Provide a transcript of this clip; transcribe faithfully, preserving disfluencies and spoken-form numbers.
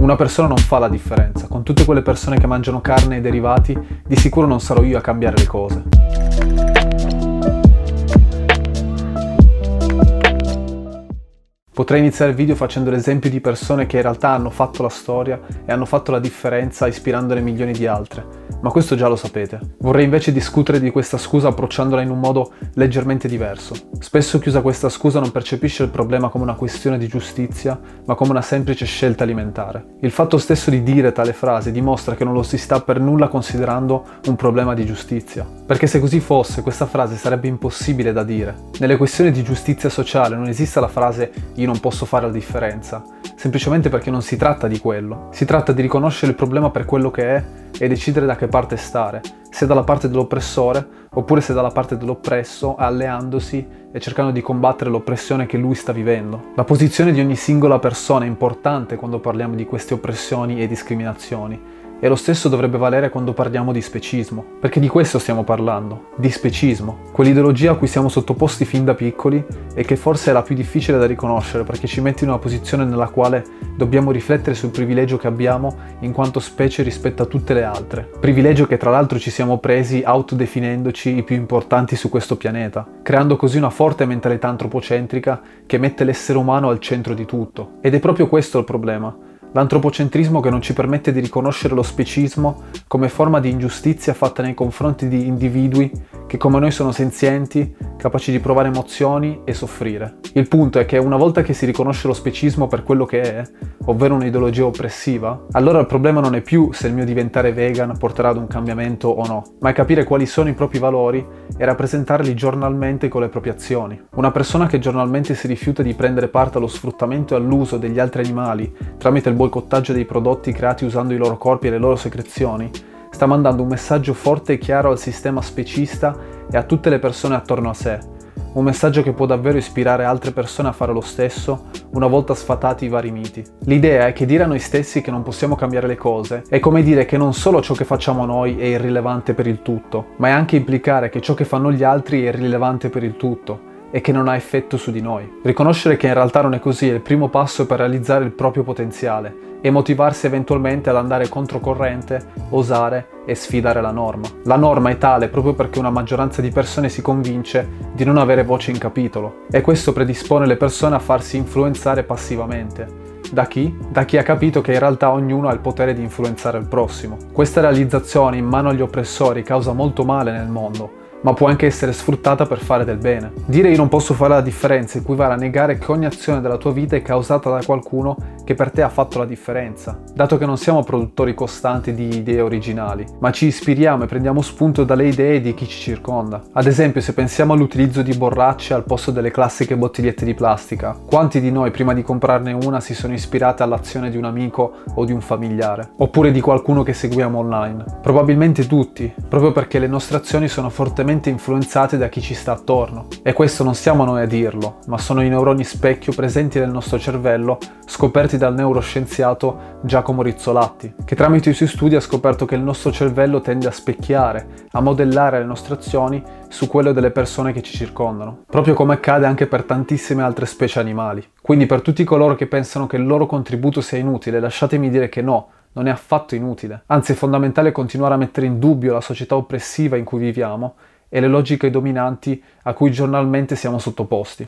Una persona non fa la differenza. Con tutte quelle persone che mangiano carne e derivati, di sicuro non sarò io a cambiare le cose. Potrei iniziare il video facendo l'esempio di persone che in realtà hanno fatto la storia e hanno fatto la differenza ispirandone milioni di altre, ma questo già lo sapete. Vorrei invece discutere di questa scusa approcciandola in un modo leggermente diverso. Spesso chi usa questa scusa non percepisce il problema come una questione di giustizia, ma come una semplice scelta alimentare. Il fatto stesso di dire tale frase dimostra che non lo si sta per nulla considerando un problema di giustizia, perché se così fosse questa frase sarebbe impossibile da dire. Nelle questioni di giustizia sociale non esiste la frase "io non posso fare la differenza", semplicemente perché non si tratta di quello. Si tratta di riconoscere il problema per quello che è e decidere da che parte stare, se dalla parte dell'oppressore oppure se dalla parte dell'oppresso, alleandosi e cercando di combattere l'oppressione che lui sta vivendo. La posizione di ogni singola persona è importante quando parliamo di queste oppressioni e discriminazioni, e lo stesso dovrebbe valere quando parliamo di specismo, perché di questo stiamo parlando, di specismo, quell'ideologia a cui siamo sottoposti fin da piccoli e che forse è la più difficile da riconoscere perché ci mette in una posizione nella quale dobbiamo riflettere sul privilegio che abbiamo in quanto specie rispetto a tutte le altre. Privilegio che tra l'altro ci siamo presi autodefinendoci i più importanti su questo pianeta, creando così una forte mentalità antropocentrica che mette l'essere umano al centro di tutto. Ed è proprio questo il problema. L'antropocentrismo che non ci permette di riconoscere lo specismo come forma di ingiustizia fatta nei confronti di individui che come noi sono senzienti, capaci di provare emozioni e soffrire. Il punto è che una volta che si riconosce lo specismo per quello che è, ovvero un'ideologia oppressiva, allora il problema non è più se il mio diventare vegan porterà ad un cambiamento o no, ma è capire quali sono i propri valori e rappresentarli giornalmente con le proprie azioni. Una persona che giornalmente si rifiuta di prendere parte allo sfruttamento e all'uso degli altri animali tramite il boicottaggio dei prodotti creati usando i loro corpi e le loro secrezioni, sta mandando un messaggio forte e chiaro al sistema specista e a tutte le persone attorno a sé. Un messaggio che può davvero ispirare altre persone a fare lo stesso una volta sfatati i vari miti. L'idea è che dire a noi stessi che non possiamo cambiare le cose è come dire che non solo ciò che facciamo noi è irrilevante per il tutto, ma è anche implicare che ciò che fanno gli altri è irrilevante per il tutto e che non ha effetto su di noi. Riconoscere che in realtà non è così è il primo passo per realizzare il proprio potenziale e motivarsi eventualmente ad andare controcorrente, osare e sfidare la norma. La norma è tale proprio perché una maggioranza di persone si convince di non avere voce in capitolo, e questo predispone le persone a farsi influenzare passivamente. Da chi? Da chi ha capito che in realtà ognuno ha il potere di influenzare il prossimo. Questa realizzazione in mano agli oppressori causa molto male nel mondo, ma può anche essere sfruttata per fare del bene. Dire "io non posso fare la differenza" equivale a negare che ogni azione della tua vita è causata da qualcuno che per te ha fatto la differenza, dato che non siamo produttori costanti di idee originali, ma ci ispiriamo e prendiamo spunto dalle idee di chi ci circonda. Ad esempio, se pensiamo all'utilizzo di borracce al posto delle classiche bottigliette di plastica, quanti di noi prima di comprarne una si sono ispirati all'azione di un amico o di un familiare, oppure di qualcuno che seguiamo online? Probabilmente tutti, proprio perché le nostre azioni sono fortemente influenzate da chi ci sta attorno. E questo non siamo noi a dirlo, ma sono i neuroni specchio presenti nel nostro cervello, scoperti dal neuroscienziato Giacomo Rizzolatti, che tramite i suoi studi ha scoperto che il nostro cervello tende a specchiare, a modellare le nostre azioni su quello delle persone che ci circondano, proprio come accade anche per tantissime altre specie animali. Quindi per tutti coloro che pensano che il loro contributo sia inutile, lasciatemi dire che no, non è affatto inutile. Anzi, è fondamentale continuare a mettere in dubbio la società oppressiva in cui viviamo e le logiche dominanti a cui giornalmente siamo sottoposti.